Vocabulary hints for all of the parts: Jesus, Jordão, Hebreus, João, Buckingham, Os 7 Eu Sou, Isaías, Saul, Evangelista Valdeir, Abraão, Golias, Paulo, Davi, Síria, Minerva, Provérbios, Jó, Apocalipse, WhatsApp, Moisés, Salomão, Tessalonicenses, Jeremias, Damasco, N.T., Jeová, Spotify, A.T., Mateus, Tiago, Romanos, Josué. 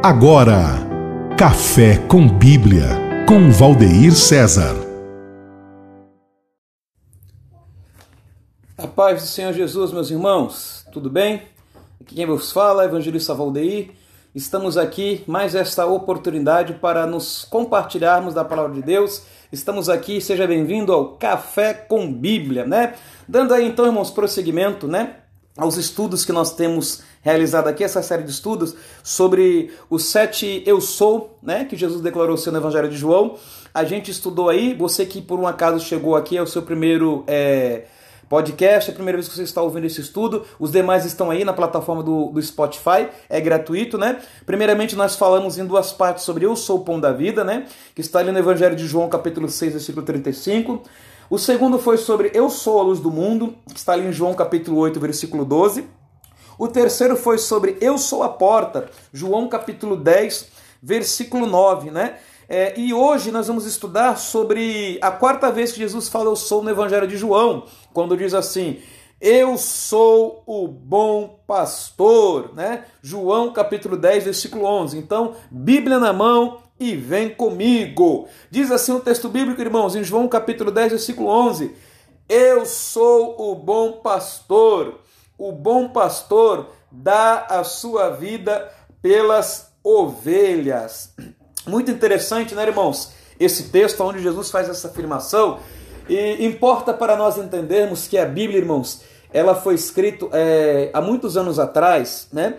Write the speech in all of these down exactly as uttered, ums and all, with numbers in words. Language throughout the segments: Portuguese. Agora, Café com Bíblia, com Valdeir César. A paz do Senhor Jesus, meus irmãos, tudo bem? Aqui quem vos fala é Evangelista Valdeir. Estamos aqui, mais esta oportunidade para nos compartilharmos da Palavra de Deus. Estamos aqui, seja bem-vindo ao Café com Bíblia, né? Dando aí então, irmãos, prosseguimento, né? aos estudos que nós temos realizado aqui, essa série de estudos sobre os sete eu sou, né, que Jesus declarou ser no Evangelho de João. A gente estudou aí, você que por um acaso chegou aqui, é o seu primeiro é, podcast, é a primeira vez que você está ouvindo esse estudo, os demais estão aí na plataforma do, do Spotify, é gratuito, né? Primeiramente nós falamos em duas partes sobre eu sou o pão da vida, né, que está ali no Evangelho de João, capítulo seis, versículo trinta e cinco. O segundo foi sobre Eu sou a luz do mundo, que está ali em João capítulo oito, versículo doze. O terceiro foi sobre Eu sou a porta, João capítulo dez, versículo nove, né? É, e hoje nós vamos estudar sobre a quarta vez que Jesus fala Eu sou no Evangelho de João, quando diz assim, Eu sou o bom pastor, né? João capítulo dez, versículo onze. Então, Bíblia na mão, e vem comigo. Diz assim o texto bíblico, irmãos, em João capítulo dez, versículo onze. Eu sou o bom pastor. O bom pastor dá a sua vida pelas ovelhas. Muito interessante, né, irmãos? Esse texto onde Jesus faz essa afirmação. E importa para nós entendermos que a Bíblia, irmãos, ela foi escrita é, há muitos anos atrás, né?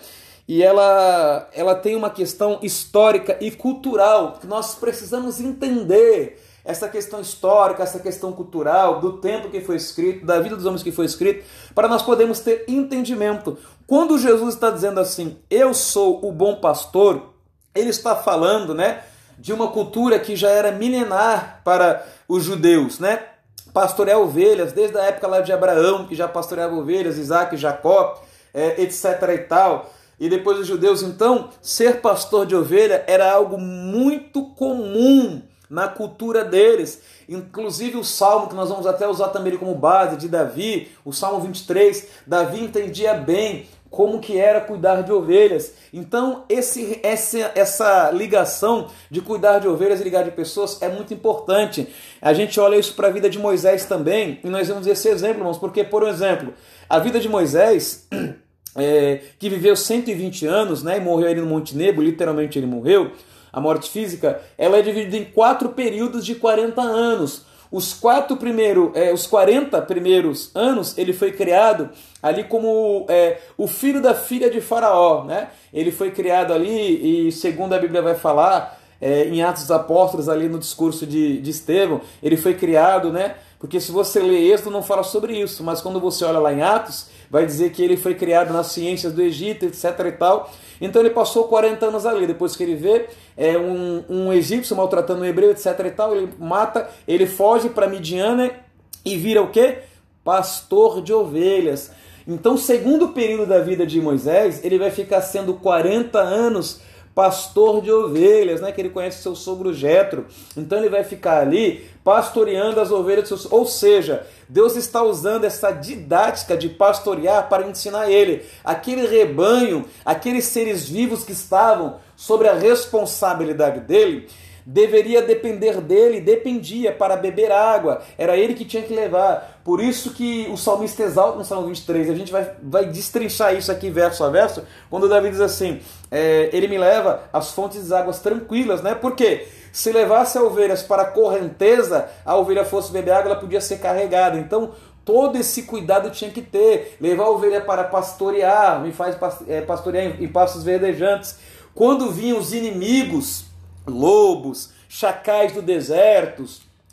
E ela, ela tem uma questão histórica e cultural, que nós precisamos entender essa questão histórica, essa questão cultural, do tempo que foi escrito, da vida dos homens que foi escrito, para nós podermos ter entendimento. Quando Jesus está dizendo assim, eu sou o bom pastor, ele está falando, né, de uma cultura que já era milenar para os judeus, né? Pastorear ovelhas, desde a época lá de Abraão, que já pastoreava ovelhas, Isaac, Jacó, é, etc e tal. E depois os judeus, então, ser pastor de ovelha era algo muito comum na cultura deles. Inclusive o Salmo, que nós vamos até usar também como base, de Davi, o Salmo vinte e três, Davi entendia bem como que era cuidar de ovelhas. Então, esse, essa, essa ligação de cuidar de ovelhas e ligar de pessoas é muito importante. A gente olha isso para a vida de Moisés também, e nós vemos esse exemplo, irmãos, porque, por exemplo, a vida de Moisés... É, que viveu cento e vinte anos, né, e morreu ali no Monte Nebo, literalmente ele morreu, a morte física, ela é dividida em quatro períodos de quarenta anos. Os, quatro primeiro, é, os quarenta primeiros anos ele foi criado ali como é, o filho da filha de Faraó, né? Ele foi criado ali e, segundo a Bíblia vai falar, é, em Atos dos Apóstolos, ali no discurso de, de Estevão, ele foi criado, né? Porque se você lê Êxodo não fala sobre isso, mas quando você olha lá em Atos, vai dizer que ele foi criado nas ciências do Egito, etc e tal. Então ele passou quarenta anos ali, depois que ele vê é, um, um egípcio maltratando um hebreu, etc e tal, ele mata, ele foge para Midian e vira o quê? Pastor de ovelhas. Então, segundo o período da vida de Moisés, ele vai ficar sendo quarenta anos pastor de ovelhas, né? Que ele conhece seu sogro Jetro. Então ele vai ficar ali pastoreando as ovelhas de seus... Ou seja, Deus está usando essa didática de pastorear para ensinar ele. Aquele rebanho, aqueles seres vivos que estavam sobre a responsabilidade dele, deveria depender dele, dependia para beber água. Era ele que tinha que levar. Por isso que o salmista exalta no Salmo vinte e três. A gente vai, vai destrinchar isso aqui verso a verso. Quando Davi diz assim, é, ele me leva às fontes de águas tranquilas, né? Por quê? Se levasse a ovelhas para a correnteza, a ovelha fosse beber água, ela podia ser carregada. Então, todo esse cuidado tinha que ter. Levar a ovelha para pastorear, me faz pastorear em pastos verdejantes. Quando vinham os inimigos... lobos, chacais do deserto,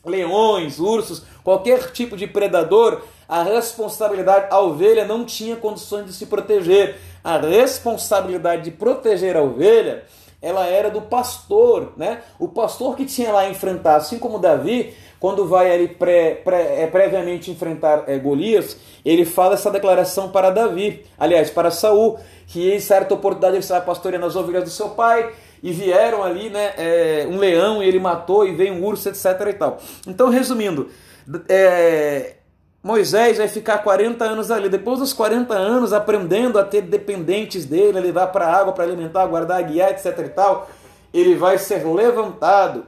leões, ursos, qualquer tipo de predador, a responsabilidade, a ovelha não tinha condições de se proteger. A responsabilidade de proteger a ovelha, ela era do pastor, né? O pastor que tinha lá a enfrentar, assim como Davi, quando vai ali pré, pré, é, previamente enfrentar é, Golias, ele fala essa declaração para Davi, aliás, para Saul, que em certa oportunidade ele estava pastoreando as ovelhas do seu pai, e vieram ali, né, é, um leão, e ele matou, e veio um urso, etc e tal. Então, resumindo, é, Moisés vai ficar quarenta anos ali. Depois dos quarenta anos, aprendendo a ter dependentes dele, a levar para a água, para alimentar, guardar, guiar, etc e tal, ele vai ser levantado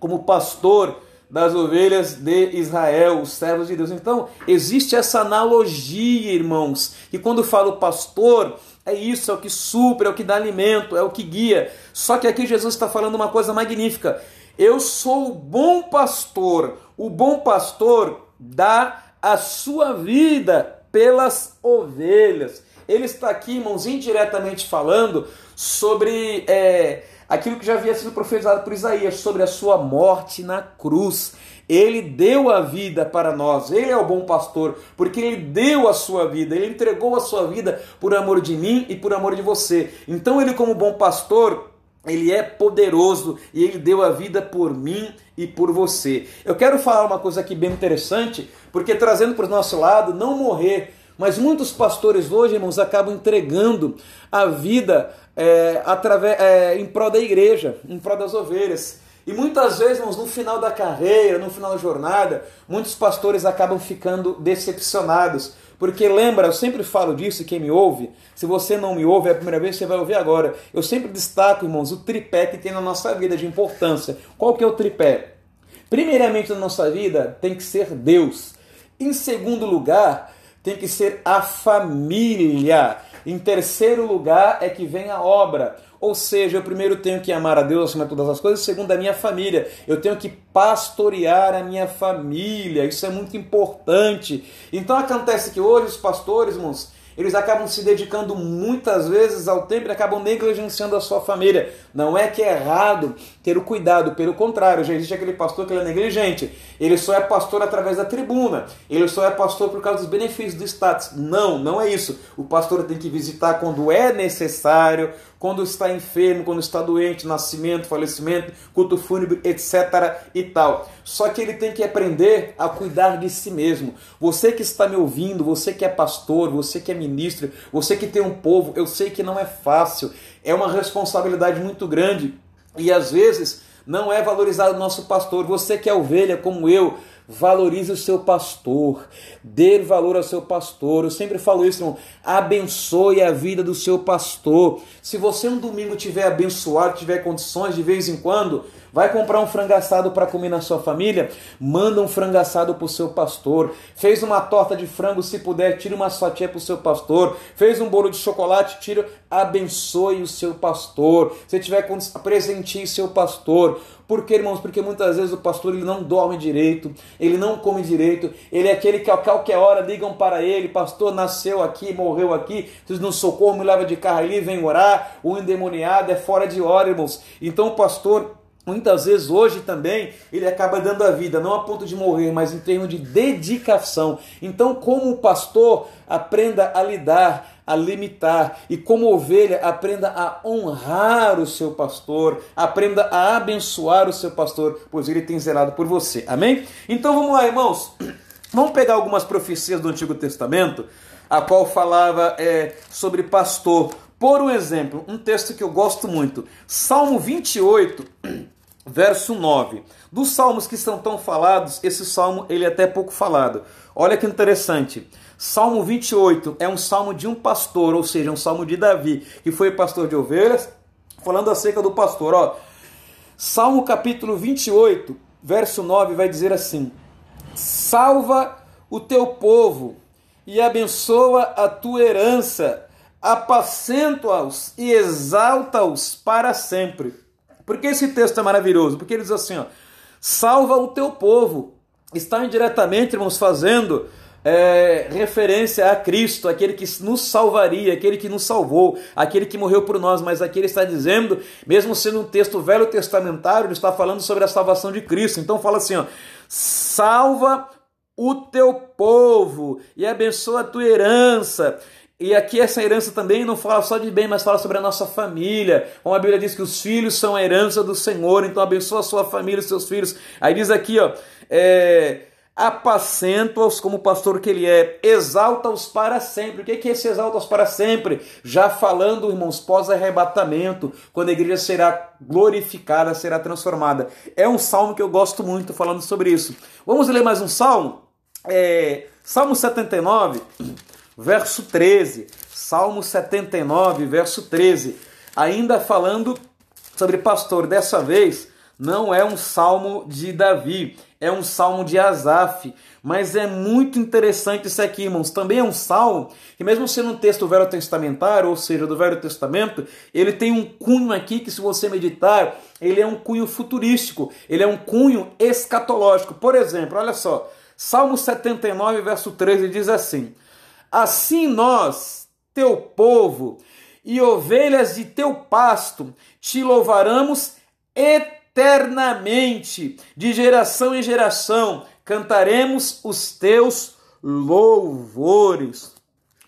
como pastor das ovelhas de Israel, os servos de Deus. Então, existe essa analogia, irmãos, que quando falo pastor, é isso, é o que supre, é o que dá alimento, é o que guia. Só que aqui Jesus está falando uma coisa magnífica. Eu sou o bom pastor. O bom pastor dá a sua vida pelas ovelhas. Ele está aqui, irmãos, indiretamente falando sobre é, aquilo que já havia sido profetizado por Isaías, sobre a sua morte na cruz. Ele deu a vida para nós, ele é o bom pastor, porque ele deu a sua vida, ele entregou a sua vida por amor de mim e por amor de você. Então ele, como bom pastor, ele é poderoso e ele deu a vida por mim e por você. Eu quero falar uma coisa aqui bem interessante, porque trazendo para o nosso lado, não morrer. Mas muitos pastores hoje, irmãos, acabam entregando a vida é, através, é, em prol da igreja, em prol das ovelhas. E muitas vezes, irmãos, no final da carreira, no final da jornada, muitos pastores acabam ficando decepcionados. Porque lembra, eu sempre falo disso, quem me ouve, se você não me ouve, é a primeira vez, você vai ouvir agora. Eu sempre destaco, irmãos, o tripé que tem na nossa vida de importância. Qual que é o tripé? Primeiramente na nossa vida tem que ser Deus. Em segundo lugar, tem que ser a família. Em terceiro lugar é que vem a obra. Ou seja, eu primeiro tenho que amar a Deus acima de todas as coisas, segundo a minha família. Eu tenho que pastorear a minha família, isso é muito importante. Então acontece que hoje os pastores, irmãos, eles acabam se dedicando muitas vezes ao tempo e acabam negligenciando a sua família. Não é que é errado ter o cuidado, pelo contrário, já existe aquele pastor que ele é negligente. Ele só é pastor através da tribuna, ele só é pastor por causa dos benefícios do status. Não, não é isso. O pastor tem que visitar quando é necessário, quando está enfermo, quando está doente, nascimento, falecimento, culto fúnebre, etc e tal. Só que ele tem que aprender a cuidar de si mesmo. Você que está me ouvindo, você que é pastor, você que é ministro, você que tem um povo, eu sei que não é fácil, é uma responsabilidade muito grande e às vezes não é valorizado o nosso pastor. Você que é ovelha como eu, valorize o seu pastor, dê valor ao seu pastor. Eu sempre falo isso, irmão, abençoe a vida do seu pastor. Se você um domingo tiver abençoado, tiver condições de vez em quando, vai comprar um frango assado para comer na sua família, manda um frango assado para o seu pastor. Fez uma torta de frango, se puder, tira uma fatia para o seu pastor. Fez um bolo de chocolate, tira, abençoe o seu pastor. Se tiver condições, presenteie seu pastor. Por quê, irmãos? Porque muitas vezes o pastor ele não dorme direito, ele não come direito, ele é aquele que a qualquer hora ligam para ele, pastor, nasceu aqui, morreu aqui, vocês não socorro, me leva de carro ali, vem orar, o endemoniado é fora de hora, irmãos. Então o pastor, muitas vezes hoje também, ele acaba dando a vida, não a ponto de morrer, mas em termos de dedicação. Então, como pastor, aprenda a lidar, a limitar. E como ovelha, aprenda a honrar o seu pastor, aprenda a abençoar o seu pastor, pois ele tem zelado por você. Amém? Então, vamos lá, irmãos. Vamos pegar algumas profecias do Antigo Testamento, a qual falava é, sobre pastor. Por um exemplo, um texto que eu gosto muito, Salmo vinte e oito... verso nove. Dos salmos que são tão falados, esse salmo ele é até pouco falado. Olha que interessante. Salmo vinte e oito é um salmo de um pastor, ou seja, um salmo de Davi, que foi pastor de ovelhas, falando acerca do pastor. Ó, Salmo capítulo vinte e oito, verso nove, vai dizer assim: salva o teu povo e abençoa a tua herança, apacenta-os e exalta-os para sempre. Por que esse texto é maravilhoso? Porque ele diz assim, ó, salva o teu povo. Está indiretamente, irmãos, fazendo é, referência a Cristo, aquele que nos salvaria, aquele que nos salvou, aquele que morreu por nós. Mas aqui ele está dizendo, mesmo sendo um texto velho testamentário, ele está falando sobre a salvação de Cristo. Então fala assim, ó, salva o teu povo e abençoa a tua herança. E aqui essa herança também não fala só de bem, mas fala sobre a nossa família. Como a Bíblia diz que os filhos são a herança do Senhor, então abençoa a sua família, os seus filhos. Aí diz aqui, ó, é, apacenta-os como pastor que ele é, exalta-os para sempre. O que é, que é esse exalta-os para sempre? Já falando, irmãos, pós-arrebatamento, quando a igreja será glorificada, será transformada. É um salmo que eu gosto muito falando sobre isso. Vamos ler mais um salmo? É, Salmo setenta e nove, verso treze. Salmo setenta e nove, verso treze. Ainda falando sobre pastor, dessa vez não é um salmo de Davi, é um salmo de Asaf. Mas é muito interessante isso aqui, irmãos. Também é um salmo que, mesmo sendo um texto velho-testamentário, ou seja, do Velho Testamento, ele tem um cunho aqui que, se você meditar, ele é um cunho futurístico, ele é um cunho escatológico. Por exemplo, olha só, Salmo setenta e nove, verso treze, diz assim: assim nós, teu povo, e ovelhas de teu pasto, te louvaremos eternamente. Eternamente, de geração em geração, cantaremos os teus louvores.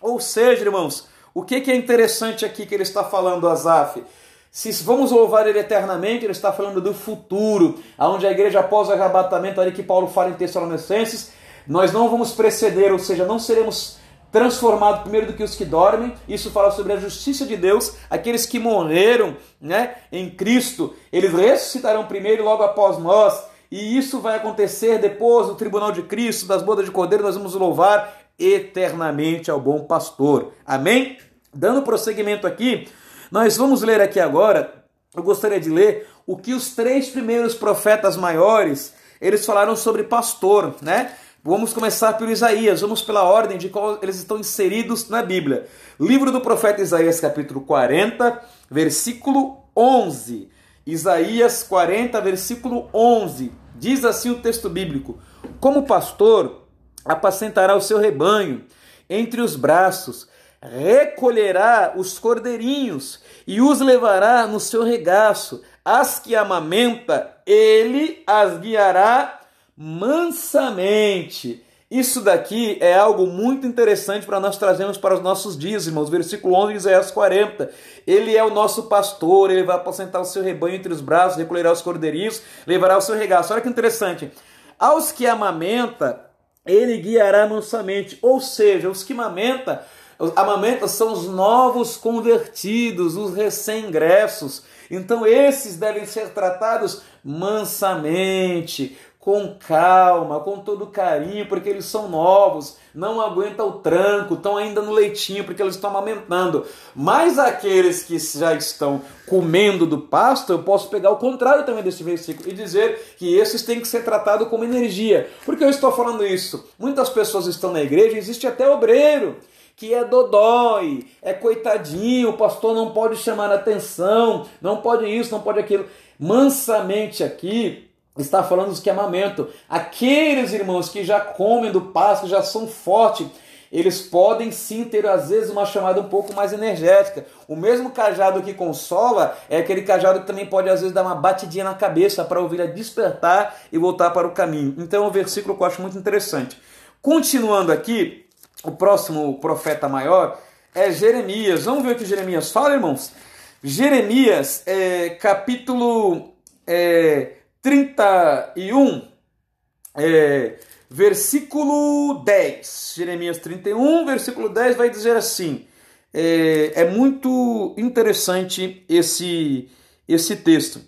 Ou seja, irmãos, o que é interessante aqui que ele está falando, Asaf? Se vamos louvar ele eternamente, ele está falando do futuro, onde a igreja após o arrebatamento, ali que Paulo fala em Tessalonicenses, nós não vamos preceder, ou seja, não seremos transformado primeiro do que os que dormem. Isso fala sobre a justiça de Deus. Aqueles que morreram, né, em Cristo, eles ressuscitarão primeiro e logo após nós. E isso vai acontecer depois do tribunal de Cristo, das bodas de Cordeiro. Nós vamos louvar eternamente ao bom pastor. Amém? Dando prosseguimento aqui, nós vamos ler aqui agora, eu gostaria de ler o que os três primeiros profetas maiores, eles falaram sobre pastor, né? Vamos começar por Isaías, vamos pela ordem de qual eles estão inseridos na Bíblia. Livro do profeta Isaías, capítulo quarenta, versículo onze. Isaías quarenta, versículo onze. Diz assim o texto bíblico: como pastor, apacentará o seu rebanho entre os braços, recolherá os cordeirinhos e os levará no seu regaço. As que amamenta, ele as guiará mansamente. Isso daqui é algo muito interessante para nós trazermos para os nossos dias, irmãos. Versículo onze de Isaías quarenta. Ele é o nosso pastor, ele vai apacentar o seu rebanho entre os braços, recolherá os cordeirinhos, levará o seu regaço. Olha que interessante. Aos que amamenta, ele guiará mansamente. Ou seja, os que amamenta, amamenta são os novos convertidos, os recém-ingressos. Então esses devem ser tratados mansamente, com calma, com todo carinho, porque eles são novos, não aguentam o tranco, estão ainda no leitinho, porque eles estão amamentando. Mas aqueles que já estão comendo do pasto, eu posso pegar o contrário também desse versículo e dizer que esses têm que ser tratados como energia. Por que eu estou falando isso? Muitas pessoas estão na igreja, existe até obreiro que é dodói, é coitadinho, o pastor não pode chamar a atenção, não pode isso, não pode aquilo. Mansamente aqui está falando dos que amamentam. Aqueles irmãos que já comem do pasto, já são fortes, eles podem sim ter às vezes uma chamada um pouco mais energética. O mesmo cajado que consola é aquele cajado que também pode às vezes dar uma batidinha na cabeça para a ovelha despertar e voltar para o caminho. Então é um versículo que eu acho muito interessante. Continuando aqui, o próximo profeta maior é Jeremias. Vamos ver o que Jeremias fala, irmãos? Jeremias, é, capítulo... É, trinta e um, é, versículo dez. Jeremias trinta e um, versículo dez, vai dizer assim, é, é muito interessante esse, esse texto.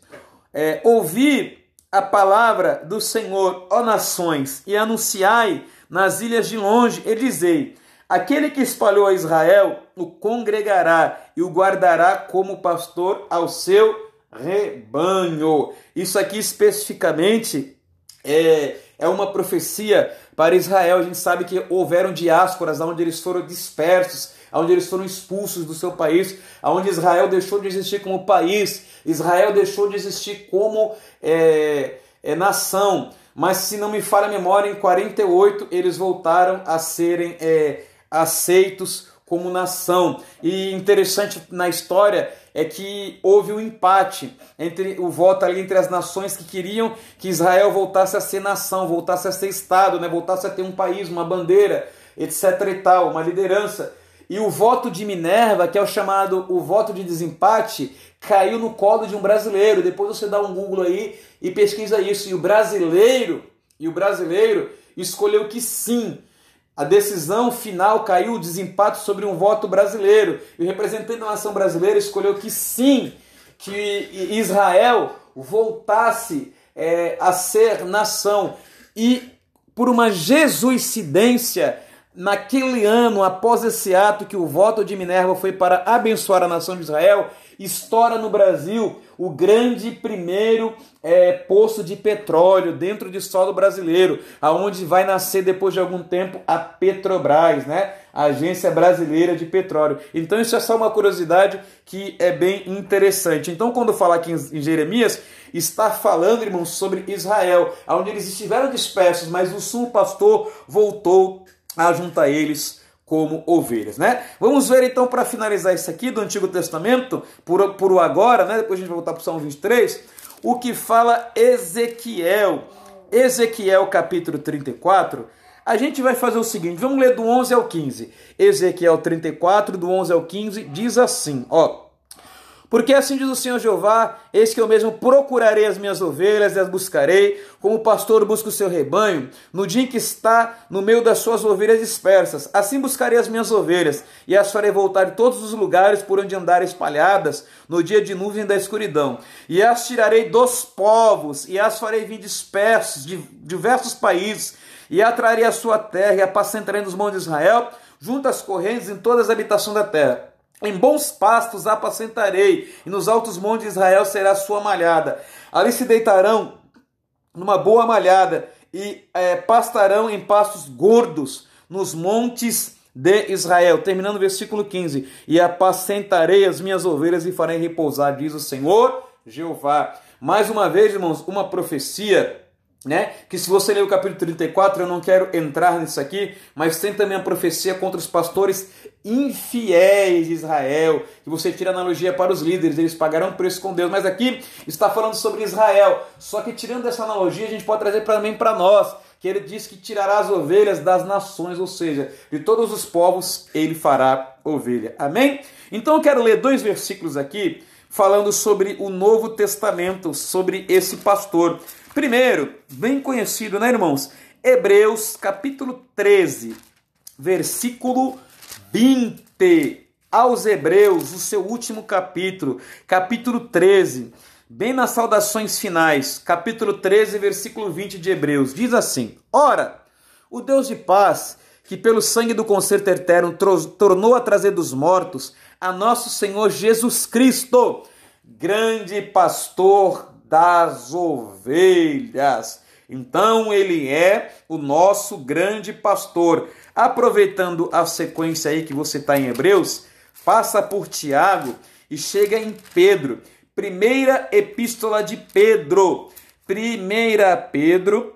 É, ouvi a palavra do Senhor, ó nações, e anunciai nas ilhas de longe, e dizei: aquele que espalhou a Israel o congregará e o guardará como pastor ao seu rebanho. Isso aqui especificamente é, é uma profecia para Israel. A gente sabe que houveram diásporas, onde eles foram dispersos, onde eles foram expulsos do seu país, onde Israel deixou de existir como país, Israel deixou de existir como é, é, nação. Mas, se não me falha a memória, em quarenta e oito eles voltaram a serem é, aceitos como nação. E interessante na história é que houve um empate entre o voto ali entre as nações que queriam que Israel voltasse a ser nação, voltasse a ser Estado, né? Voltasse a ter um país, uma bandeira, etc e tal, uma liderança. E o voto de Minerva, que é o chamado o voto de desempate, caiu no colo de um brasileiro. Depois você dá um Google aí e pesquisa isso. E o brasileiro, e o brasileiro escolheu que sim. A decisão final caiu, o desempate sobre um voto brasileiro. E o representante da nação brasileira escolheu que sim, que Israel voltasse é, a ser nação. E por uma jesuicidência, naquele ano, após esse ato que o voto de Minerva foi para abençoar a nação de Israel, estoura no Brasil o grande primeiro é, poço de petróleo dentro de solo brasileiro, aonde vai nascer depois de algum tempo a Petrobras, né? A Agência Brasileira de Petróleo. Então isso é só uma curiosidade que é bem interessante. Então quando fala aqui em Jeremias, está falando, irmãos, sobre Israel, onde eles estiveram dispersos, mas o sumo pastor voltou a juntar eles como ovelhas, né? Vamos ver então, para finalizar isso aqui do Antigo Testamento, por, por agora, né? Depois a gente vai voltar para o Salmo vinte e três, o que fala Ezequiel, Ezequiel capítulo trinta e quatro. A gente vai fazer o seguinte, vamos ler do onze ao quinze, Ezequiel trinta e quatro, do onze ao quinze, diz assim, ó: porque assim diz o Senhor Jeová, eis que eu mesmo procurarei as minhas ovelhas e as buscarei, como o pastor busca o seu rebanho, no dia em que está no meio das suas ovelhas dispersas. Assim buscarei as minhas ovelhas, e as farei voltar de todos os lugares por onde andarem espalhadas, no dia de nuvem da escuridão. E as tirarei dos povos, e as farei vir dispersos de diversos países, e atrairei a sua terra, e apacentarei nos montes de Israel, junto às correntes em todas as habitações da terra. Em bons pastos apacentarei, e nos altos montes de Israel será sua malhada. Ali se deitarão numa boa malhada, e é, pastarão em pastos gordos nos montes de Israel. Terminando o versículo quinze. E apacentarei as minhas ovelhas e farei repousar, diz o Senhor Jeová. Mais uma vez, irmãos, uma profecia, né? Que se você ler o capítulo trinta e quatro, eu não quero entrar nisso aqui, mas tem também a profecia contra os pastores infiéis de Israel, que você tira a analogia para os líderes, eles pagarão preço com Deus, mas aqui está falando sobre Israel, só que tirando essa analogia a gente pode trazer também para nós, que ele diz que tirará as ovelhas das nações, ou seja, de todos os povos ele fará ovelha, amém? Então eu quero ler dois versículos aqui, falando sobre o Novo Testamento, sobre esse pastor. Primeiro, bem conhecido, né, irmãos? Hebreus capítulo treze, versículo vinte, aos Hebreus, o seu último capítulo, capítulo treze, bem nas saudações finais, capítulo treze, versículo vinte de Hebreus, diz assim: ora, o Deus de paz, que pelo sangue do concerto eterno tornou a trazer dos mortos a nosso Senhor Jesus Cristo, grande pastor das ovelhas. Então ele é o nosso grande pastor. Aproveitando a sequência aí que você está em Hebreus, passa por Tiago e chega em Pedro. Primeira epístola de Pedro. Primeira Pedro,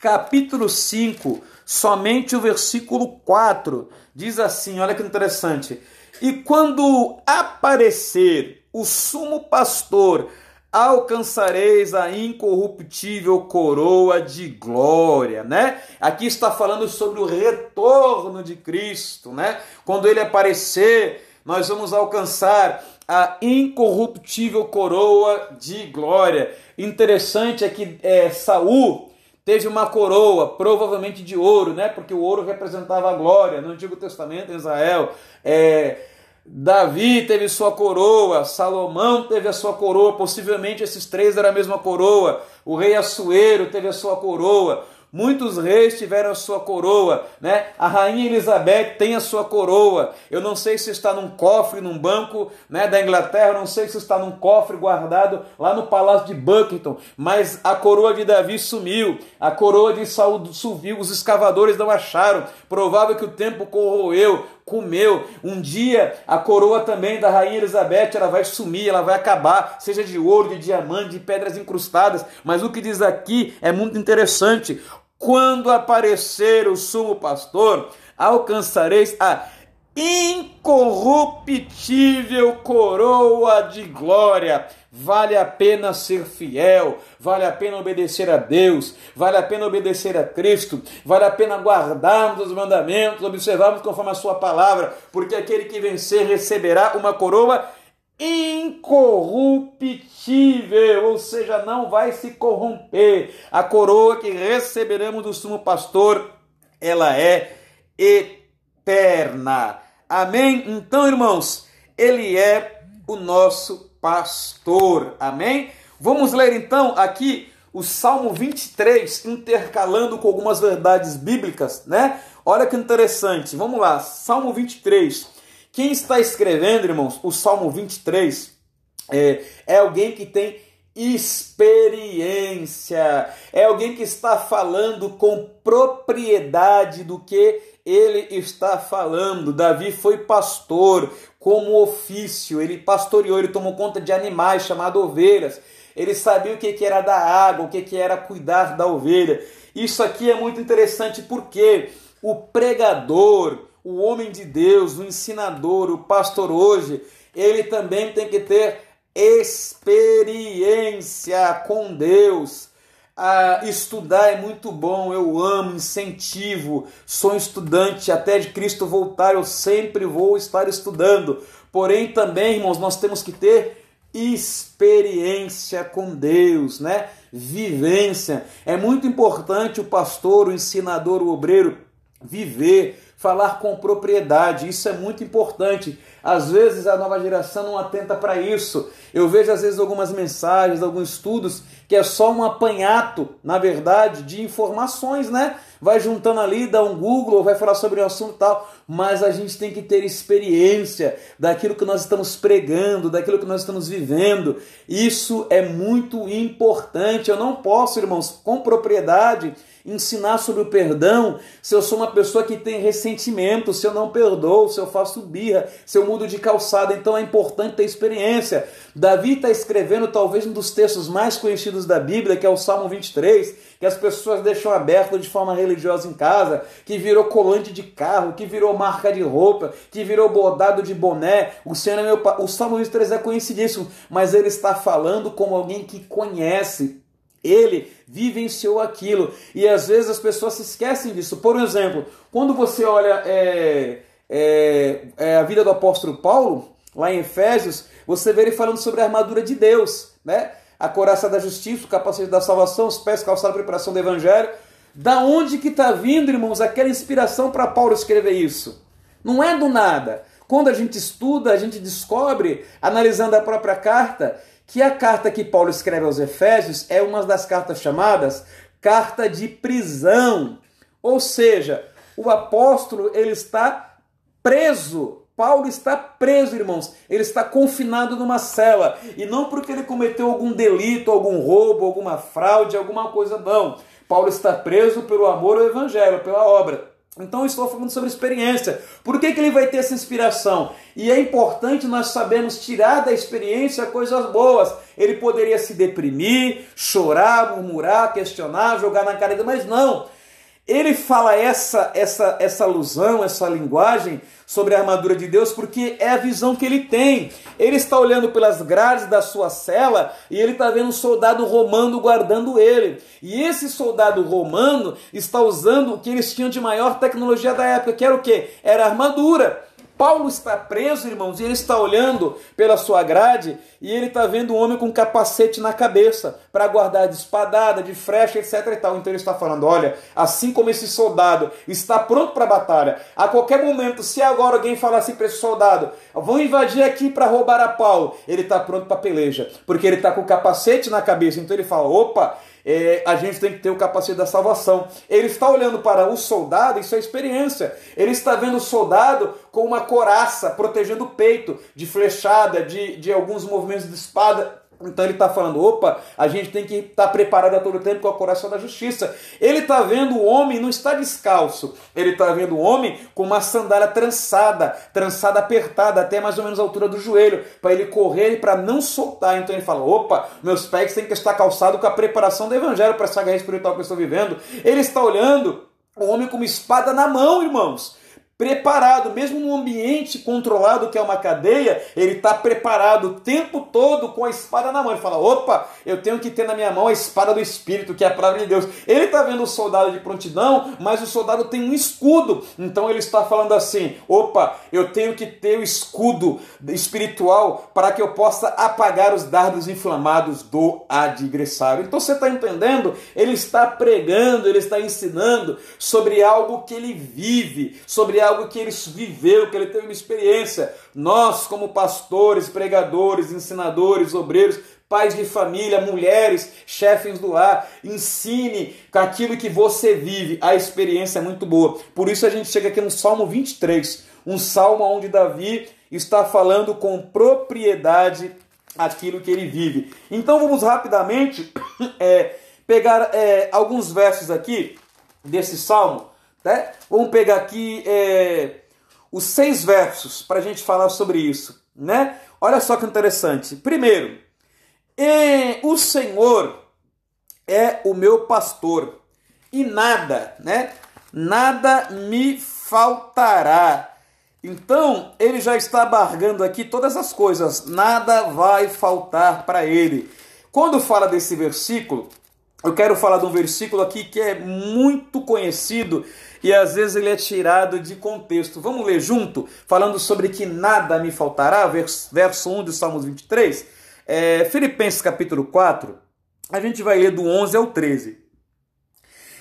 capítulo cinco, somente o versículo quatro. Diz assim, olha que interessante: e quando aparecer o sumo pastor, alcançareis a incorruptível coroa de glória, né? Aqui está falando sobre o retorno de Cristo, né? Quando ele aparecer, nós vamos alcançar a incorruptível coroa de glória. Interessante é que é, Saul teve uma coroa, provavelmente de ouro, né? Porque o ouro representava a glória no Antigo Testamento em Israel. É... Davi teve sua coroa, Salomão teve a sua coroa, possivelmente esses três eram a mesma coroa, o rei Assuero teve a sua coroa, muitos reis tiveram a sua coroa, né? A rainha Elizabeth tem a sua coroa, eu não sei se está num cofre, num banco, né, da Inglaterra, eu não sei se está num cofre guardado lá no palácio de Buckingham, mas a coroa de Davi sumiu, a coroa de Saul sumiu, os escavadores não acharam, provável que o tempo corroeu, comeu. Um dia a coroa também da rainha Elizabeth, ela vai sumir, ela vai acabar, seja de ouro, de diamante, de pedras incrustadas, mas o que diz aqui é muito interessante: quando aparecer o sumo pastor, alcançareis a incorruptível coroa de glória. Vale a pena ser fiel, vale a pena obedecer a Deus, vale a pena obedecer a Cristo, vale a pena guardarmos os mandamentos, observarmos conforme a sua palavra, porque aquele que vencer receberá uma coroa incorruptível, ou seja, não vai se corromper. A coroa que receberemos do sumo pastor, ela é eterna. Amém? Então, irmãos, ele é o nosso pastor, amém? Vamos ler então aqui o Salmo vinte e três intercalando com algumas verdades bíblicas, né? Olha que interessante, vamos lá, Salmo vinte e três. Quem está escrevendo, irmãos, o Salmo vinte e três é, é alguém que tem experiência, é alguém que está falando com propriedade do que ele está falando. Davi foi pastor como ofício, ele pastoreou, ele tomou conta de animais chamados ovelhas, ele sabia o que era dar água, o que era cuidar da ovelha. Isso aqui é muito interessante porque o pregador, o homem de Deus, o ensinador, o pastor hoje, ele também tem que ter experiência com Deus. Ah, estudar é muito bom, eu amo, incentivo, sou estudante, até de Cristo voltar eu sempre vou estar estudando. Porém também, irmãos, nós temos que ter experiência com Deus, né? Vivência. É muito importante o pastor, o ensinador, o obreiro viver, falar com propriedade, isso é muito importante. Às vezes a nova geração não atenta para isso. Eu vejo às vezes algumas mensagens, alguns estudos, que é só um apanhato, na verdade, de informações, né? Vai juntando ali, dá um Google, vai falar sobre um assunto e tal, mas a gente tem que ter experiência daquilo que nós estamos pregando, daquilo que nós estamos vivendo. Isso é muito importante. Eu não posso, irmãos, com propriedade, ensinar sobre o perdão se eu sou uma pessoa que tem ressentimento, se eu não perdoo, se eu faço birra, se eu mudo de calçada. Então é importante ter experiência. Davi está escrevendo talvez um dos textos mais conhecidos da Bíblia, que é o Salmo vinte e três, que as pessoas deixam aberto de forma religiosa em casa, que virou colante de carro, que virou marca de roupa, que virou bordado de boné. O Senhor é meu pa... O Salmo vinte e três é conhecidíssimo, mas ele está falando como alguém que conhece. Ele vivenciou aquilo. E às vezes as pessoas se esquecem disso. Por exemplo, quando você olha é, é, é a vida do apóstolo Paulo, lá em Efésios, você vê ele falando sobre a armadura de Deus, né? A couraça da justiça, o capacete da salvação, os pés calçados, a preparação do evangelho. Da onde que está vindo, irmãos, aquela inspiração para Paulo escrever isso? Não é do nada. Quando a gente estuda, a gente descobre, analisando a própria carta, que a carta que Paulo escreve aos Efésios é uma das cartas chamadas carta de prisão. Ou seja, o apóstolo ele está preso. Paulo está preso, irmãos. Ele está confinado numa cela. E não porque ele cometeu algum delito, algum roubo, alguma fraude, alguma coisa, não. Paulo está preso pelo amor ao evangelho, pela obra. Então eu estou falando sobre experiência. Por que que ele vai ter essa inspiração? E é importante nós sabermos tirar da experiência coisas boas. Ele poderia se deprimir, chorar, murmurar, questionar, jogar na cara dele, mas não. Ele fala essa, essa, essa alusão, essa linguagem sobre a armadura de Deus, porque é a visão que ele tem. Ele está olhando pelas grades da sua cela e ele está vendo um soldado romano guardando ele. E esse soldado romano está usando o que eles tinham de maior tecnologia da época, que era o quê? Era a armadura. Paulo está preso, irmãos, e ele está olhando pela sua grade e ele está vendo um homem com um capacete na cabeça para guardar de espadada, de frecha, etc e tal. Então ele está falando, olha, assim como esse soldado está pronto para a batalha, a qualquer momento, se agora alguém falar assim para esse soldado, vão invadir aqui para roubar a Paulo, ele está pronto para a peleja, porque ele está com o capacete na cabeça. Então ele fala, opa, É, a gente tem que ter o capacete da salvação. Ele está olhando para o soldado, isso é experiência. Ele está vendo o soldado com uma coraça, protegendo o peito, de flechada, de, de alguns movimentos de espada. Então ele está falando, opa, a gente tem que estar preparado a todo tempo com a coraça da justiça. Ele está vendo o homem, não está descalço. Ele está vendo o homem com uma sandália trançada, trançada apertada, até mais ou menos a altura do joelho, para ele correr e para não soltar. Então ele fala, opa, meus pés têm que estar calçados com a preparação do evangelho para essa guerra espiritual que eu estou vivendo. Ele está olhando o homem com uma espada na mão, irmãos. Preparado, mesmo num ambiente controlado que é uma cadeia, ele está preparado o tempo todo com a espada na mão. Ele fala, opa, eu tenho que ter na minha mão a espada do Espírito, que é a palavra de Deus. Ele está vendo o soldado de prontidão, mas o soldado tem um escudo. Então ele está falando assim, opa, eu tenho que ter o escudo espiritual para que eu possa apagar os dardos inflamados do adversário. Então você está entendendo? Ele está pregando, ele está ensinando sobre algo que ele vive, sobre algo que ele viveu, que ele teve uma experiência. Nós, como pastores, pregadores, ensinadores, obreiros, pais de família, mulheres, chefes do lar, ensine com aquilo que você vive. A experiência é muito boa. Por isso a gente chega aqui no Salmo vinte e três, um salmo onde Davi está falando com propriedade aquilo que ele vive. Então vamos rapidamente é, pegar é, alguns versos aqui desse salmo, né? Vamos pegar aqui é, os seis versos para a gente falar sobre isso, né? Olha só que interessante. Primeiro, e o Senhor é o meu pastor e nada, né? Nada me faltará. Então, ele já está bargando aqui todas as coisas. Nada vai faltar para ele. Quando fala desse versículo, eu quero falar de um versículo aqui que é muito conhecido e às vezes ele é tirado de contexto. Vamos ler junto? Falando sobre que nada me faltará, verso um do Salmos vinte e três. É, Filipenses capítulo quatro, a gente vai ler do onze ao treze.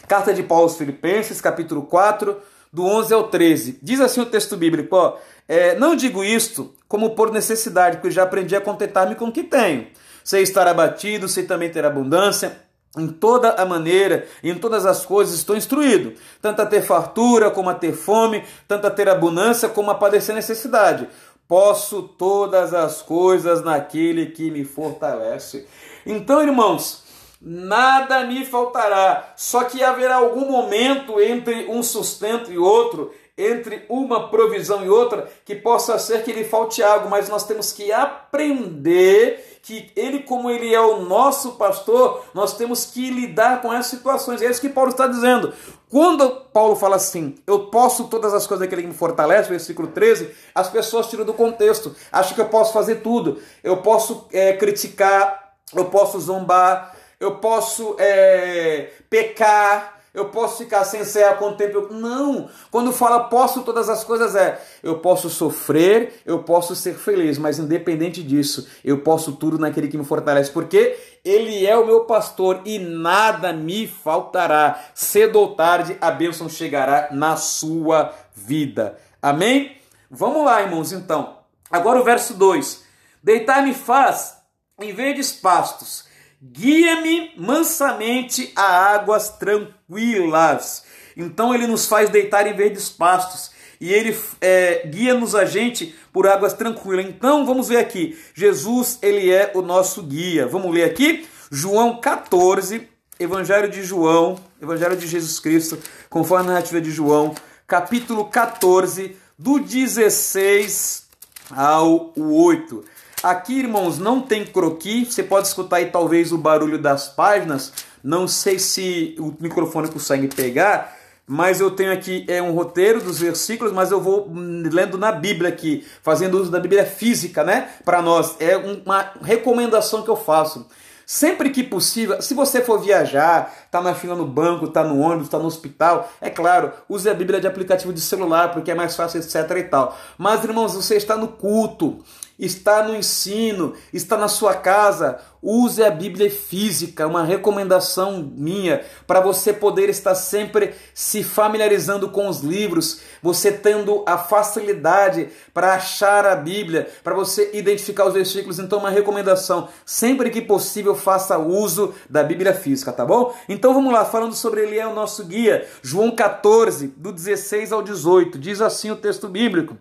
Carta de Paulo aos Filipenses, capítulo quatro, do onze ao treze. Diz assim o texto bíblico, ó, é, não digo isto como por necessidade, porque já aprendi a contentar-me com o que tenho. Sei estar abatido, sei também ter abundância. Em toda a maneira, em todas as coisas estou instruído, tanto a ter fartura como a ter fome, tanto a ter abundância como a padecer necessidade. Posso todas as coisas naquele que me fortalece. Então, irmãos, nada me faltará. Só que haverá algum momento entre um sustento e outro, entre uma provisão e outra, que possa ser que lhe falte algo. Mas nós temos que aprender que ele, como ele é o nosso pastor, nós temos que lidar com essas situações. É isso que Paulo está dizendo. Quando Paulo fala assim, eu posso todas as coisas que ele me fortalece, versículo treze, as pessoas tiram do contexto, acham que eu posso fazer tudo, eu posso é, criticar, eu posso zombar, eu posso é, pecar, eu posso ficar sem ceia quanto tempo. Não, quando fala posso todas as coisas é, eu posso sofrer, eu posso ser feliz, mas independente disso, eu posso tudo naquele que me fortalece, porque ele é o meu pastor e nada me faltará. Cedo ou tarde, a bênção chegará na sua vida. Amém? Vamos lá, irmãos, então. Agora o verso dois. Deitar-me faz em verdes pastos. Guia-me mansamente a águas tranquilas. Então ele nos faz deitar em verdes pastos. E ele é, guia-nos a gente por águas tranquilas. Então vamos ver aqui. Jesus, ele é o nosso guia. Vamos ler aqui. João catorze, Evangelho de João, Evangelho de Jesus Cristo, conforme a narrativa de João, capítulo catorze, do dezesseis ao oito. Aqui, irmãos, não tem croquis. Você pode escutar aí talvez o barulho das páginas. Não sei se o microfone consegue pegar. Mas eu tenho aqui é um roteiro dos versículos, mas eu vou lendo na Bíblia aqui, fazendo uso da Bíblia física, né? Para nós, é uma recomendação que eu faço. Sempre que possível, se você for viajar, tá na fila no banco, tá no ônibus, tá no hospital, é claro, use a Bíblia de aplicativo de celular, porque é mais fácil, etc e tal. Mas, irmãos, você está no culto, está no ensino, está na sua casa, use a Bíblia física, uma recomendação minha, para você poder estar sempre se familiarizando com os livros, você tendo a facilidade para achar a Bíblia, para você identificar os versículos. Então, uma recomendação, sempre que possível, faça uso da Bíblia física, tá bom? Então, vamos lá, falando sobre ele é o nosso guia, João catorze, do dezesseis ao dezoito, diz assim o texto bíblico,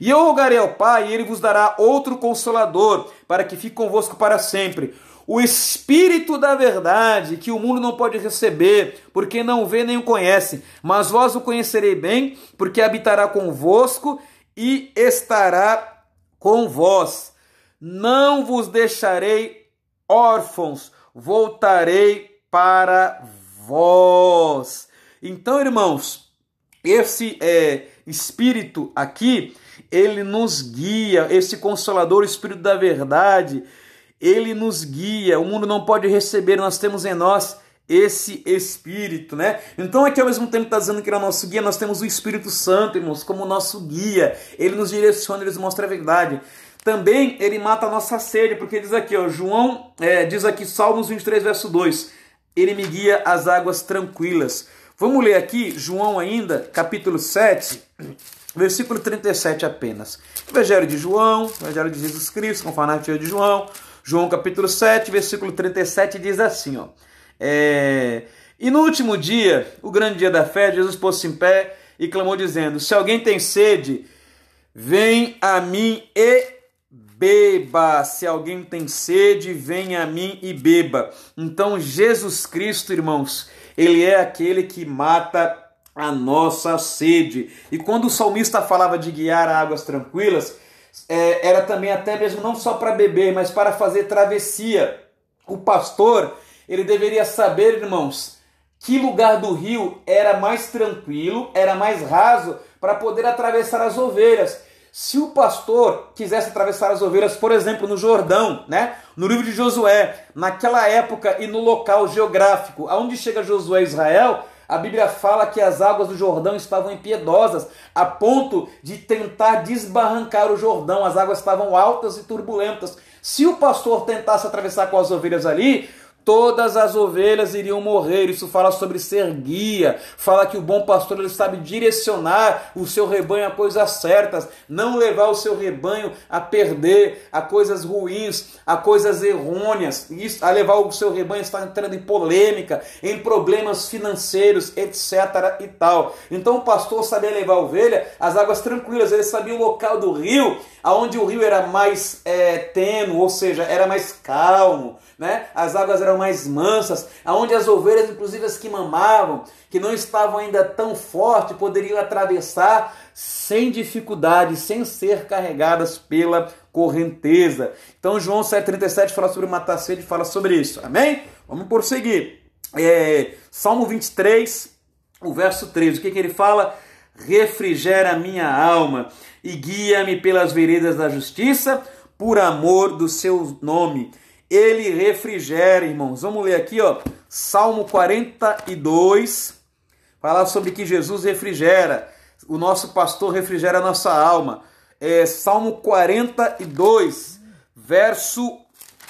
e eu rogarei ao Pai, e ele vos dará outro Consolador, para que fique convosco para sempre. O Espírito da verdade, que o mundo não pode receber, porque não vê nem o conhece, mas vós o conhecereis bem, porque habitará convosco e estará com vós. Não vos deixarei órfãos, voltarei para vós. Então, irmãos, esse é, Espírito aqui, ele nos guia, esse Consolador, o Espírito da verdade, ele nos guia, o mundo não pode receber, nós temos em nós esse Espírito, né? Então aqui ao mesmo tempo está dizendo que ele é o nosso guia, nós temos o Espírito Santo, irmãos, como nosso guia, ele nos direciona, ele nos mostra a verdade. Também ele mata a nossa sede, porque diz aqui, ó, João, é, diz aqui, Salmos vinte e três, verso dois, ele me guia às águas tranquilas. Vamos ler aqui, João ainda, capítulo sete, Versículo trinta e sete apenas. Evangelho de João, Evangelho de Jesus Cristo, conforme a narrativa de João. João capítulo sete, versículo trinta e sete diz assim, ó. É... E no último dia, o grande dia da fé, Jesus pôs-se em pé e clamou dizendo, se alguém tem sede, vem a mim e beba. Se alguém tem sede, vem a mim e beba. Então Jesus Cristo, irmãos, ele é aquele que mata a nossa sede. E quando o salmista falava de guiar a águas tranquilas, é, era também até mesmo não só para beber, mas para fazer travessia. O pastor, ele deveria saber, irmãos, que lugar do rio era mais tranquilo, era mais raso, para poder atravessar as ovelhas. Se o pastor quisesse atravessar as ovelhas, por exemplo, no Jordão, né? No livro de Josué, naquela época e no local geográfico, aonde chega Josué e Israel, a Bíblia fala que as águas do Jordão estavam impiedosas, a ponto de tentar desbarrancar o Jordão. As águas estavam altas e turbulentas. Se o pastor tentasse atravessar com as ovelhas ali, todas as ovelhas iriam morrer. Isso fala sobre ser guia, fala que o bom pastor ele sabe direcionar o seu rebanho a coisas certas, não levar o seu rebanho a perder, a coisas ruins, a coisas errôneas, a levar o seu rebanho a estar entrando em polêmica, em problemas financeiros, etc e tal. Então o pastor sabia levar a ovelha às águas tranquilas, ele sabia o local do rio, aonde o rio era mais é, tênue, ou seja, era mais calmo, né? As águas eram mais mansas, aonde as ovelhas, inclusive as que mamavam, que não estavam ainda tão fortes, poderiam atravessar sem dificuldade, sem ser carregadas pela correnteza. Então João sete, trinta e sete fala sobre matar sede, fala sobre isso, amém? Vamos prosseguir. É, Salmo vinte e três, o verso treze, o que, que ele fala? Refrigera a minha alma e guia-me pelas veredas da justiça, por amor do seu nome. Ele refrigera, irmãos. Vamos ler aqui, ó, Salmo quarenta e dois, falar sobre que Jesus refrigera, o nosso pastor refrigera a nossa alma. É, Salmo quarenta e dois, verso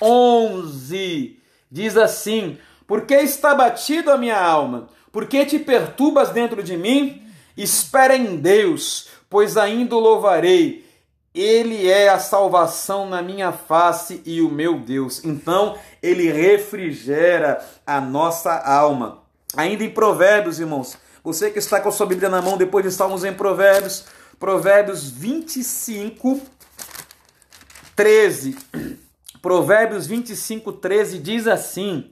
onze, diz assim, porque está batido a minha alma, porque te perturbas dentro de mim? Espera em Deus, pois ainda o louvarei. Ele é a salvação na minha face e o meu Deus. Então, ele refrigera a nossa alma. Ainda em Provérbios, irmãos. Você que está com a sua Bíblia na mão, depois de Salmos em Provérbios. Provérbios vinte e cinco, treze. Provérbios vinte e cinco, treze diz assim.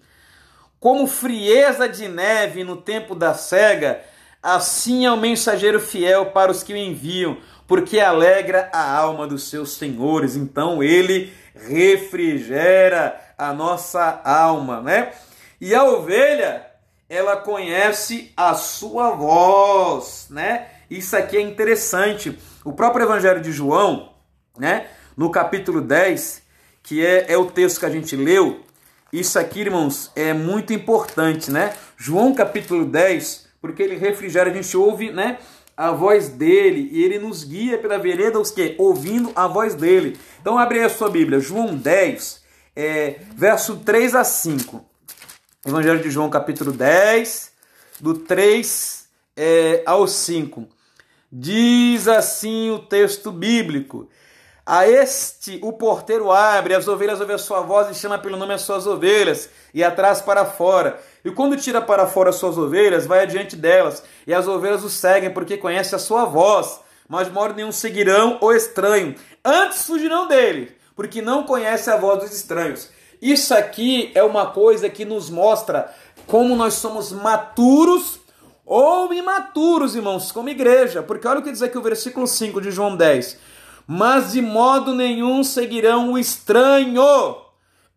Como frieza de neve no tempo da cega, assim é o mensageiro fiel para os que o enviam, porque alegra a alma dos seus senhores. Então ele refrigera a nossa alma, né? E a ovelha, ela conhece a sua voz, né? Isso aqui é interessante. O próprio Evangelho de João, né? No capítulo dez, que é, é o texto que a gente leu, isso aqui, irmãos, é muito importante, né? João capítulo dez, porque ele refrigera, a gente ouve, né? A voz dele, e ele nos guia pela vereda, os que? Ouvindo a voz dele. Então abre aí a sua Bíblia, João dez, é, verso três a cinco. Evangelho de João, capítulo dez, do três é, ao cinco. Diz assim o texto bíblico. A este o porteiro abre, as ovelhas ouvem a sua voz e chama pelo nome as suas ovelhas, e atrás para fora. E quando tira para fora as suas ovelhas, vai adiante delas, e as ovelhas o seguem, porque conhece a sua voz. Mas de modo nenhum seguirão o estranho, antes fugirão dele, porque não conhece a voz dos estranhos. Isso aqui é uma coisa que nos mostra como nós somos maturos ou imaturos, irmãos, como igreja. Porque olha o que diz aqui o versículo cinco de João dez. Mas de modo nenhum seguirão o estranho,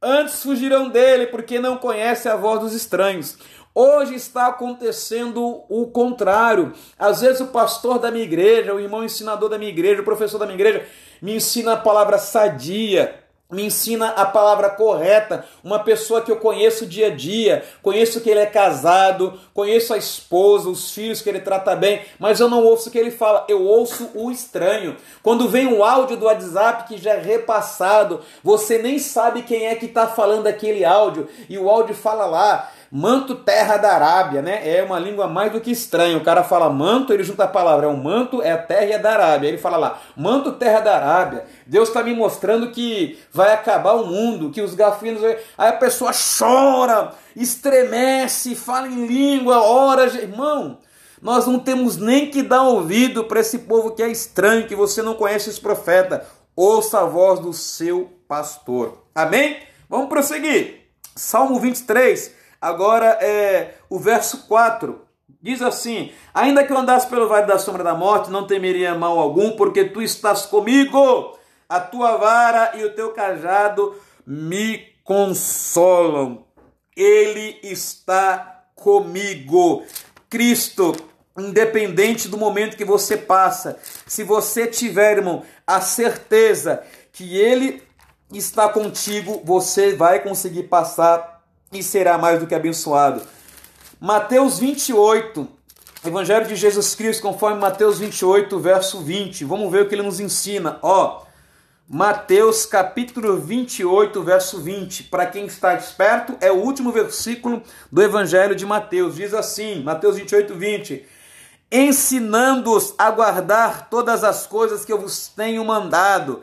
antes fugirão dele, porque não conhece a voz dos estranhos. Hoje está acontecendo o contrário. Às vezes o pastor da minha igreja, o irmão ensinador da minha igreja, o professor da minha igreja, me ensina a palavra sadia, me ensina a palavra correta, uma pessoa que eu conheço dia a dia, conheço que ele é casado, conheço a esposa, os filhos que ele trata bem, mas eu não ouço o que ele fala, eu ouço o estranho. Quando vem o áudio do WhatsApp que já é repassado, você nem sabe quem é que está falando aquele áudio, e o áudio fala lá, manto terra da Arábia, né? É uma língua mais do que estranha. O cara fala manto, ele junta a palavra, é um manto, é a terra e é da Arábia. Ele fala lá, manto terra da Arábia. Deus está me mostrando que vai acabar o mundo, que os gafinos... Aí a pessoa chora, estremece, fala em língua, ora, irmão... Nós não temos nem que dar ouvido para esse povo que é estranho, que você não conhece os profetas. Ouça a voz do seu pastor. Amém? Vamos prosseguir. Salmo vinte e três, agora é o verso quatro. Diz assim: ainda que eu andasse pelo vale da sombra da morte, não temeria mal algum, porque tu estás comigo. A tua vara e o teu cajado me consolam. Ele está comigo. Cristo, independente do momento que você passa, se você tiver, irmão, a certeza que Ele está contigo, você vai conseguir passar e será mais do que abençoado. Mateus vinte e oito, Evangelho de Jesus Cristo, conforme Mateus vinte e oito, verso vinte. Vamos ver o que ele nos ensina. Ó, Mateus capítulo vinte e oito, verso vinte, para quem está esperto, é o último versículo do Evangelho de Mateus, diz assim, Mateus vinte e oito, vinte, ensinando-os a guardar todas as coisas que eu vos tenho mandado,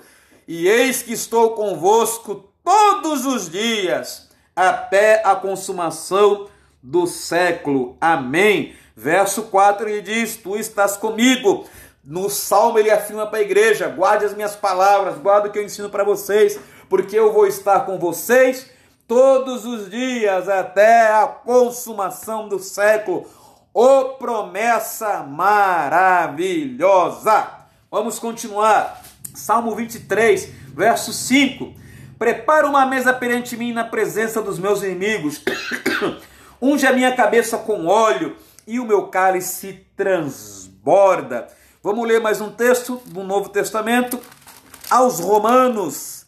e eis que estou convosco todos os dias, até a consumação do século, amém. Verso quatro, ele diz, tu estás comigo. No Salmo ele afirma para a igreja, guarde as minhas palavras, guarde o que eu ensino para vocês, porque eu vou estar com vocês todos os dias até a consumação do século. Ô promessa maravilhosa! Vamos continuar. Salmo vinte e três, verso cinco. Prepara uma mesa perante mim na presença dos meus inimigos. Unge a minha cabeça com óleo e o meu cálice transborda. Vamos ler mais um texto do Novo Testamento, aos Romanos,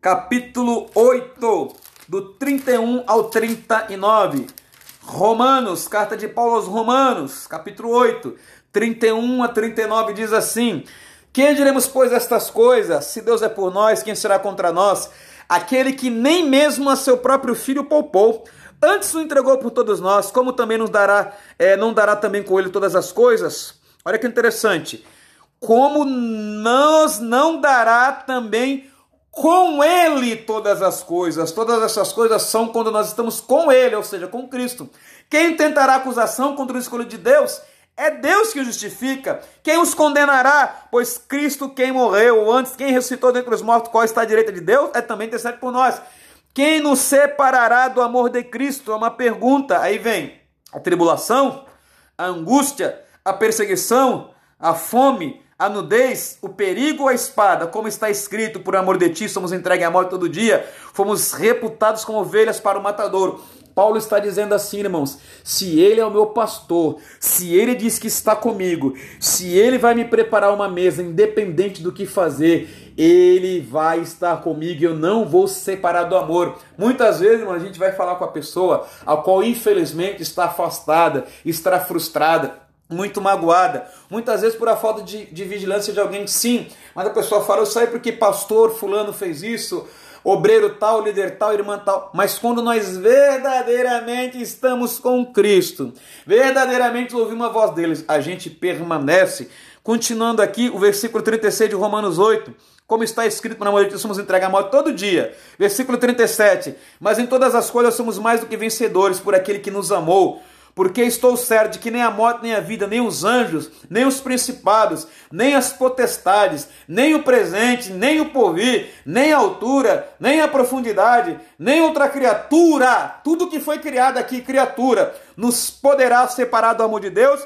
capítulo oito, do trinta e um ao trinta e nove. Romanos, carta de Paulo aos Romanos, capítulo oito, trinta e um a trinta e nove, diz assim: quem diremos, pois, estas coisas? Se Deus é por nós, quem será contra nós? Aquele que nem mesmo a seu próprio filho poupou, antes o entregou por todos nós, como também nos dará, é, não dará também com ele todas as coisas? Olha que interessante, como nós não dará também com Ele todas as coisas. Todas essas coisas são quando nós estamos com Ele, ou seja, com Cristo. Quem tentará acusação contra o escolhido de Deus? É Deus que o justifica. Quem os condenará? Pois Cristo, quem morreu, ou antes, quem ressuscitou dentre os mortos, qual está à direita de Deus, é também intercede por nós. Quem nos separará do amor de Cristo? É uma pergunta. Aí vem a tribulação, a angústia, a perseguição, a fome, a nudez, o perigo ou a espada, como está escrito, por amor de ti somos entregues à morte todo dia, fomos reputados como ovelhas para o matadouro. Paulo está dizendo assim, irmãos, se ele é o meu pastor, se ele diz que está comigo, se ele vai me preparar uma mesa, independente do que fazer, ele vai estar comigo, eu não vou se separar do amor. Muitas vezes, irmão, a gente vai falar com a pessoa, a qual infelizmente está afastada, está frustrada, muito magoada, muitas vezes por a falta de, de vigilância de alguém, sim, mas a pessoa fala, eu saí porque pastor fulano fez isso, obreiro tal, líder tal, irmã tal, mas quando nós verdadeiramente estamos com Cristo, verdadeiramente ouvimos a voz deles, a gente permanece. Continuando aqui, o versículo trinta e seis de Romanos oito, como está escrito, na morte somos entregues à morte todo dia. Versículo trinta e sete, mas em todas as coisas somos mais do que vencedores por aquele que nos amou, porque estou certo de que nem a morte, nem a vida, nem os anjos, nem os principados, nem as potestades, nem o presente, nem o porvir, nem a altura, nem a profundidade, nem outra criatura, tudo que foi criado aqui, criatura, nos poderá separar do amor de Deus,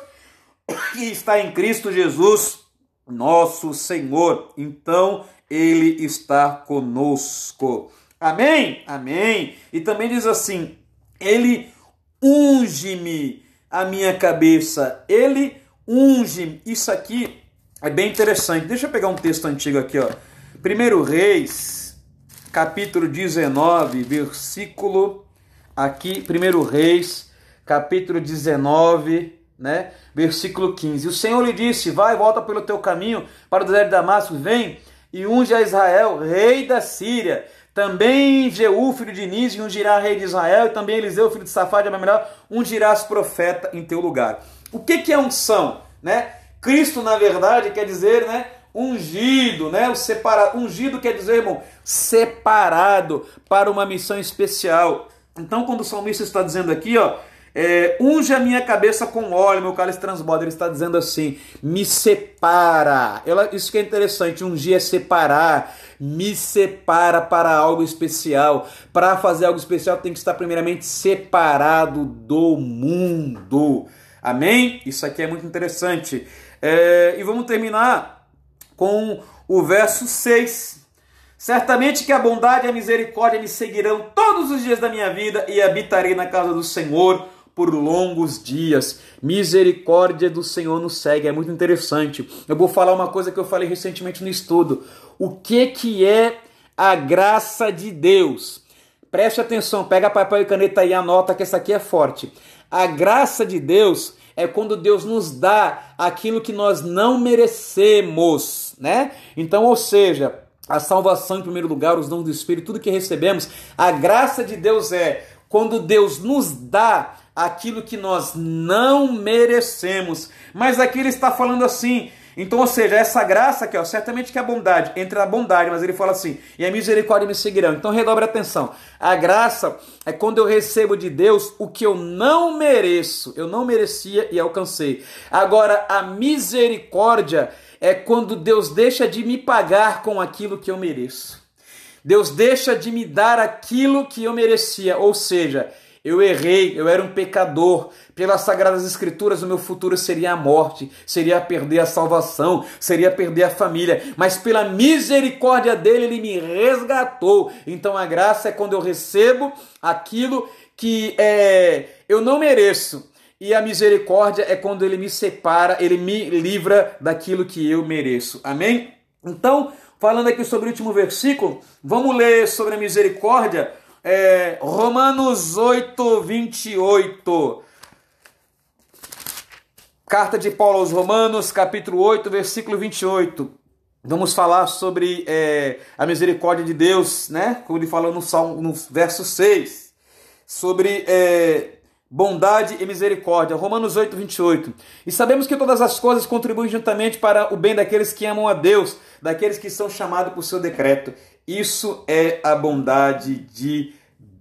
que está em Cristo Jesus, nosso Senhor. Então, Ele está conosco. Amém? Amém. E também diz assim, Ele... unge-me a minha cabeça, ele unge-me. Isso aqui é bem interessante. Deixa eu pegar um texto antigo aqui, ó. primeiro Reis, capítulo dezenove, versículo aqui, primeiro Reis, capítulo dezenove, né? Versículo quinze. O Senhor lhe disse: vai, volta pelo teu caminho para o deserto de Damasco, vem e unge a Israel, rei da Síria. Também Jeú, filho de Nísio, ungirá rei de Israel, e também Eliseu, filho de Safá de Abimelé, ungirás profeta em teu lugar. O que, que é unção? Né? Cristo, na verdade, quer dizer, né, ungido, né? O separado. Ungido quer dizer, irmão, separado para uma missão especial. Então, quando o salmista está dizendo aqui, ó, é, unge a minha cabeça com óleo, meu cálice transborda, ele está dizendo assim, me separa. Ela, isso que é interessante, ungir é separar, me separa para algo especial. Para fazer algo especial tem que estar primeiramente separado do mundo. Amém? Isso aqui é muito interessante. É, e vamos terminar com o verso seis. Certamente que a bondade e a misericórdia me seguirão todos os dias da minha vida e habitarei na casa do Senhor por longos dias. Misericórdia do Senhor nos segue. É muito interessante. Eu vou falar uma coisa que eu falei recentemente no estudo. O que, que é a graça de Deus? Preste atenção, pega papel e caneta e anota que essa aqui é forte. A graça de Deus é quando Deus nos dá aquilo que nós não merecemos, né? Então, ou seja, a salvação em primeiro lugar, os dons do Espírito, tudo que recebemos, a graça de Deus é quando Deus nos dá aquilo que nós não merecemos. Mas aqui ele está falando assim, então, ou seja, essa graça aqui, ó, certamente que é a bondade, entra a bondade, mas ele fala assim, e a misericórdia me seguirão. Então redobre a atenção. A graça é quando eu recebo de Deus o que eu não mereço, eu não merecia e alcancei. Agora, a misericórdia é quando Deus deixa de me pagar com aquilo que eu mereço. Deus deixa de me dar aquilo que eu merecia, ou seja, eu errei, eu era um pecador. Pelas Sagradas Escrituras, o meu futuro seria a morte, seria perder a salvação, seria perder a família. Mas pela misericórdia dele, ele me resgatou. Então a graça é quando eu recebo aquilo que é, eu não mereço. E a misericórdia é quando ele me separa, ele me livra daquilo que eu mereço. Amém? Então, falando aqui sobre o último versículo, vamos ler sobre a misericórdia. É, Romanos oito, vinte e oito, carta de Paulo aos Romanos, capítulo oito, versículo vinte e oito, vamos falar sobre é, a misericórdia de Deus, né? Como ele falou no, Salmo, no verso seis, sobre é, bondade e misericórdia. Romanos oito, vinte e oito, e sabemos que todas as coisas contribuem juntamente para o bem daqueles que amam a Deus, daqueles que são chamados por seu decreto. Isso é a bondade de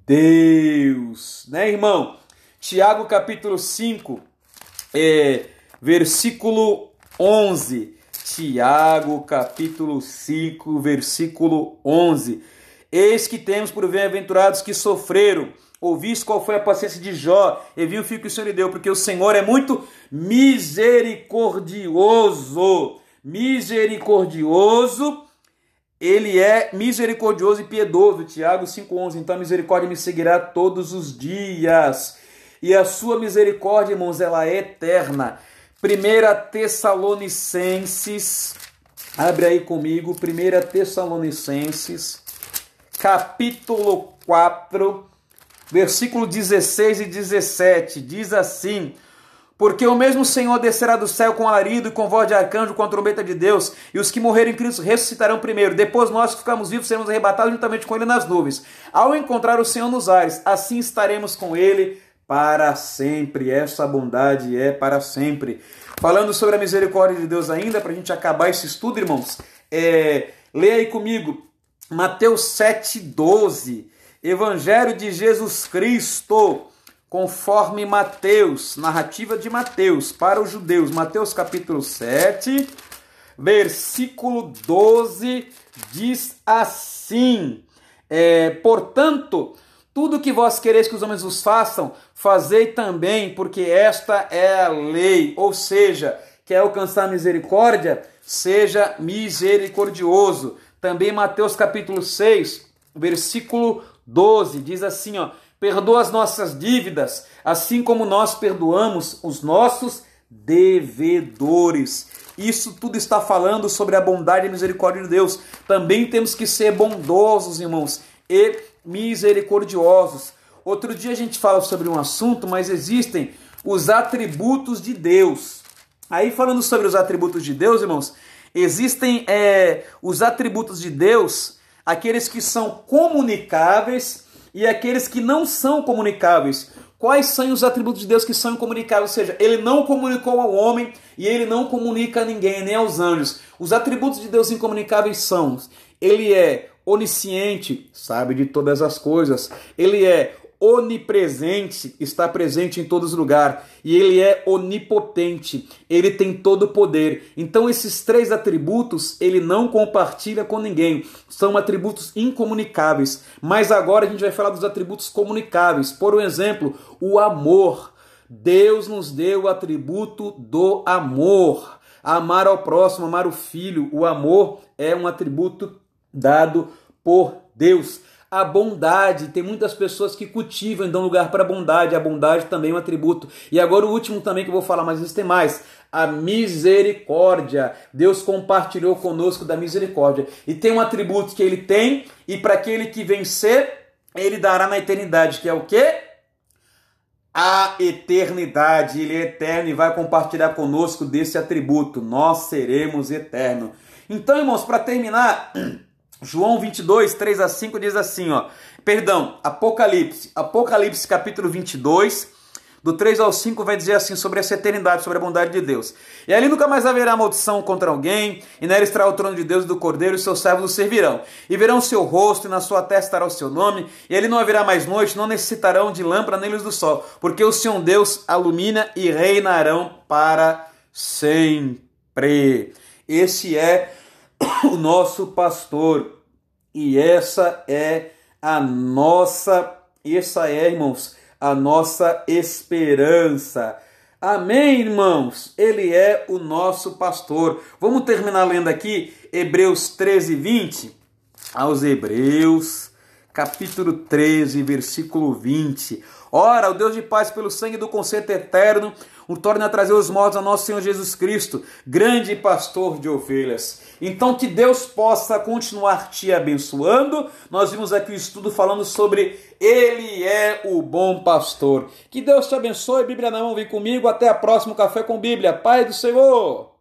Deus, né, irmão? Tiago capítulo cinco, é, versículo onze. Tiago capítulo cinco, versículo onze. Eis que temos por bem-aventurados que sofreram. Ouvis qual foi a paciência de Jó, e viu o fio que o Senhor lhe deu, porque o Senhor é muito misericordioso. Misericordioso. Ele é misericordioso e piedoso, Tiago cinco, onze. Então a misericórdia me seguirá todos os dias. E a sua misericórdia, irmãos, ela é eterna. primeira Tessalonicenses, abre aí comigo, primeira Tessalonicenses, capítulo quatro, versículo dezesseis e dezessete, diz assim: porque o mesmo Senhor descerá do céu com alarido e com voz de arcanjo, com a trombeta de Deus, e os que morrerem em Cristo ressuscitarão primeiro. Depois nós que ficarmos vivos seremos arrebatados juntamente com ele nas nuvens, ao encontrar o Senhor nos ares. Assim estaremos com ele para sempre. Essa bondade é para sempre. Falando sobre a misericórdia de Deus ainda, para a gente acabar esse estudo, irmãos, é, leia aí comigo Mateus sete, doze, Evangelho de Jesus Cristo, conforme Mateus, narrativa de Mateus para os judeus, Mateus capítulo sete, versículo doze, diz assim, é, portanto, tudo que vós quereis que os homens vos façam, fazei também, porque esta é a lei. Ou seja, quer alcançar a misericórdia, seja misericordioso. Também Mateus capítulo seis, versículo doze, diz assim, ó: perdoa as nossas dívidas, assim como nós perdoamos os nossos devedores. Isso tudo está falando sobre a bondade e misericórdia de Deus. Também temos que ser bondosos, irmãos, e misericordiosos. Outro dia a gente fala sobre um assunto, mas existem os atributos de Deus. Aí falando sobre os atributos de Deus, irmãos, existem é, os atributos de Deus, aqueles que são comunicáveis e aqueles que não são comunicáveis. Quais são os atributos de Deus que são incomunicáveis? Ou seja, ele não comunicou ao homem e ele não comunica a ninguém, nem aos anjos. Os atributos de Deus incomunicáveis são: ele é onisciente, sabe de todas as coisas. Ele é onipresente, está presente em todos os lugares. E ele é onipotente, ele tem todo o poder. Então esses três atributos ele não compartilha com ninguém. São atributos incomunicáveis. Mas agora a gente vai falar dos atributos comunicáveis. Por exemplo, o amor. Deus nos deu o atributo do amor. Amar ao próximo, amar o filho. O amor é um atributo dado por Deus. A bondade, tem muitas pessoas que cultivam e dão lugar para a bondade. A bondade também é um atributo. E agora o último também que eu vou falar, mas isso tem mais. A misericórdia. Deus compartilhou conosco da misericórdia. E tem um atributo que ele tem, e para aquele que vencer, ele dará na eternidade, que é o quê? A eternidade. Ele é eterno e vai compartilhar conosco desse atributo. Nós seremos eternos. Então, irmãos, para terminar... João vinte e dois, três a cinco diz assim, ó, perdão, Apocalipse, Apocalipse capítulo vinte e dois, do três ao cinco vai dizer assim sobre essa eternidade, sobre a bondade de Deus. E ali nunca mais haverá maldição contra alguém, e nela estará o trono de Deus e do Cordeiro, e seus servos o servirão. E verão o seu rosto, e na sua testa estará o seu nome, e ali não haverá mais noite, não necessitarão de lâmpada nem luz do sol, porque o Senhor Deus alumina e reinarão para sempre. Esse é o nosso pastor, e essa é a nossa, essa é, irmãos, a nossa esperança. Amém, irmãos? Ele é o nosso pastor. Vamos terminar lendo aqui Hebreus treze, vinte, aos Hebreus, capítulo treze, versículo vinte. Ora, o Deus de paz, pelo sangue do concerto eterno, o torna a trazer os mortos ao nosso Senhor Jesus Cristo, grande pastor de ovelhas. Então, que Deus possa continuar te abençoando. Nós vimos aqui o estudo falando sobre Ele é o bom pastor. Que Deus te abençoe. Bíblia na mão, vem comigo. Até a próxima Café com Bíblia. Paz do Senhor!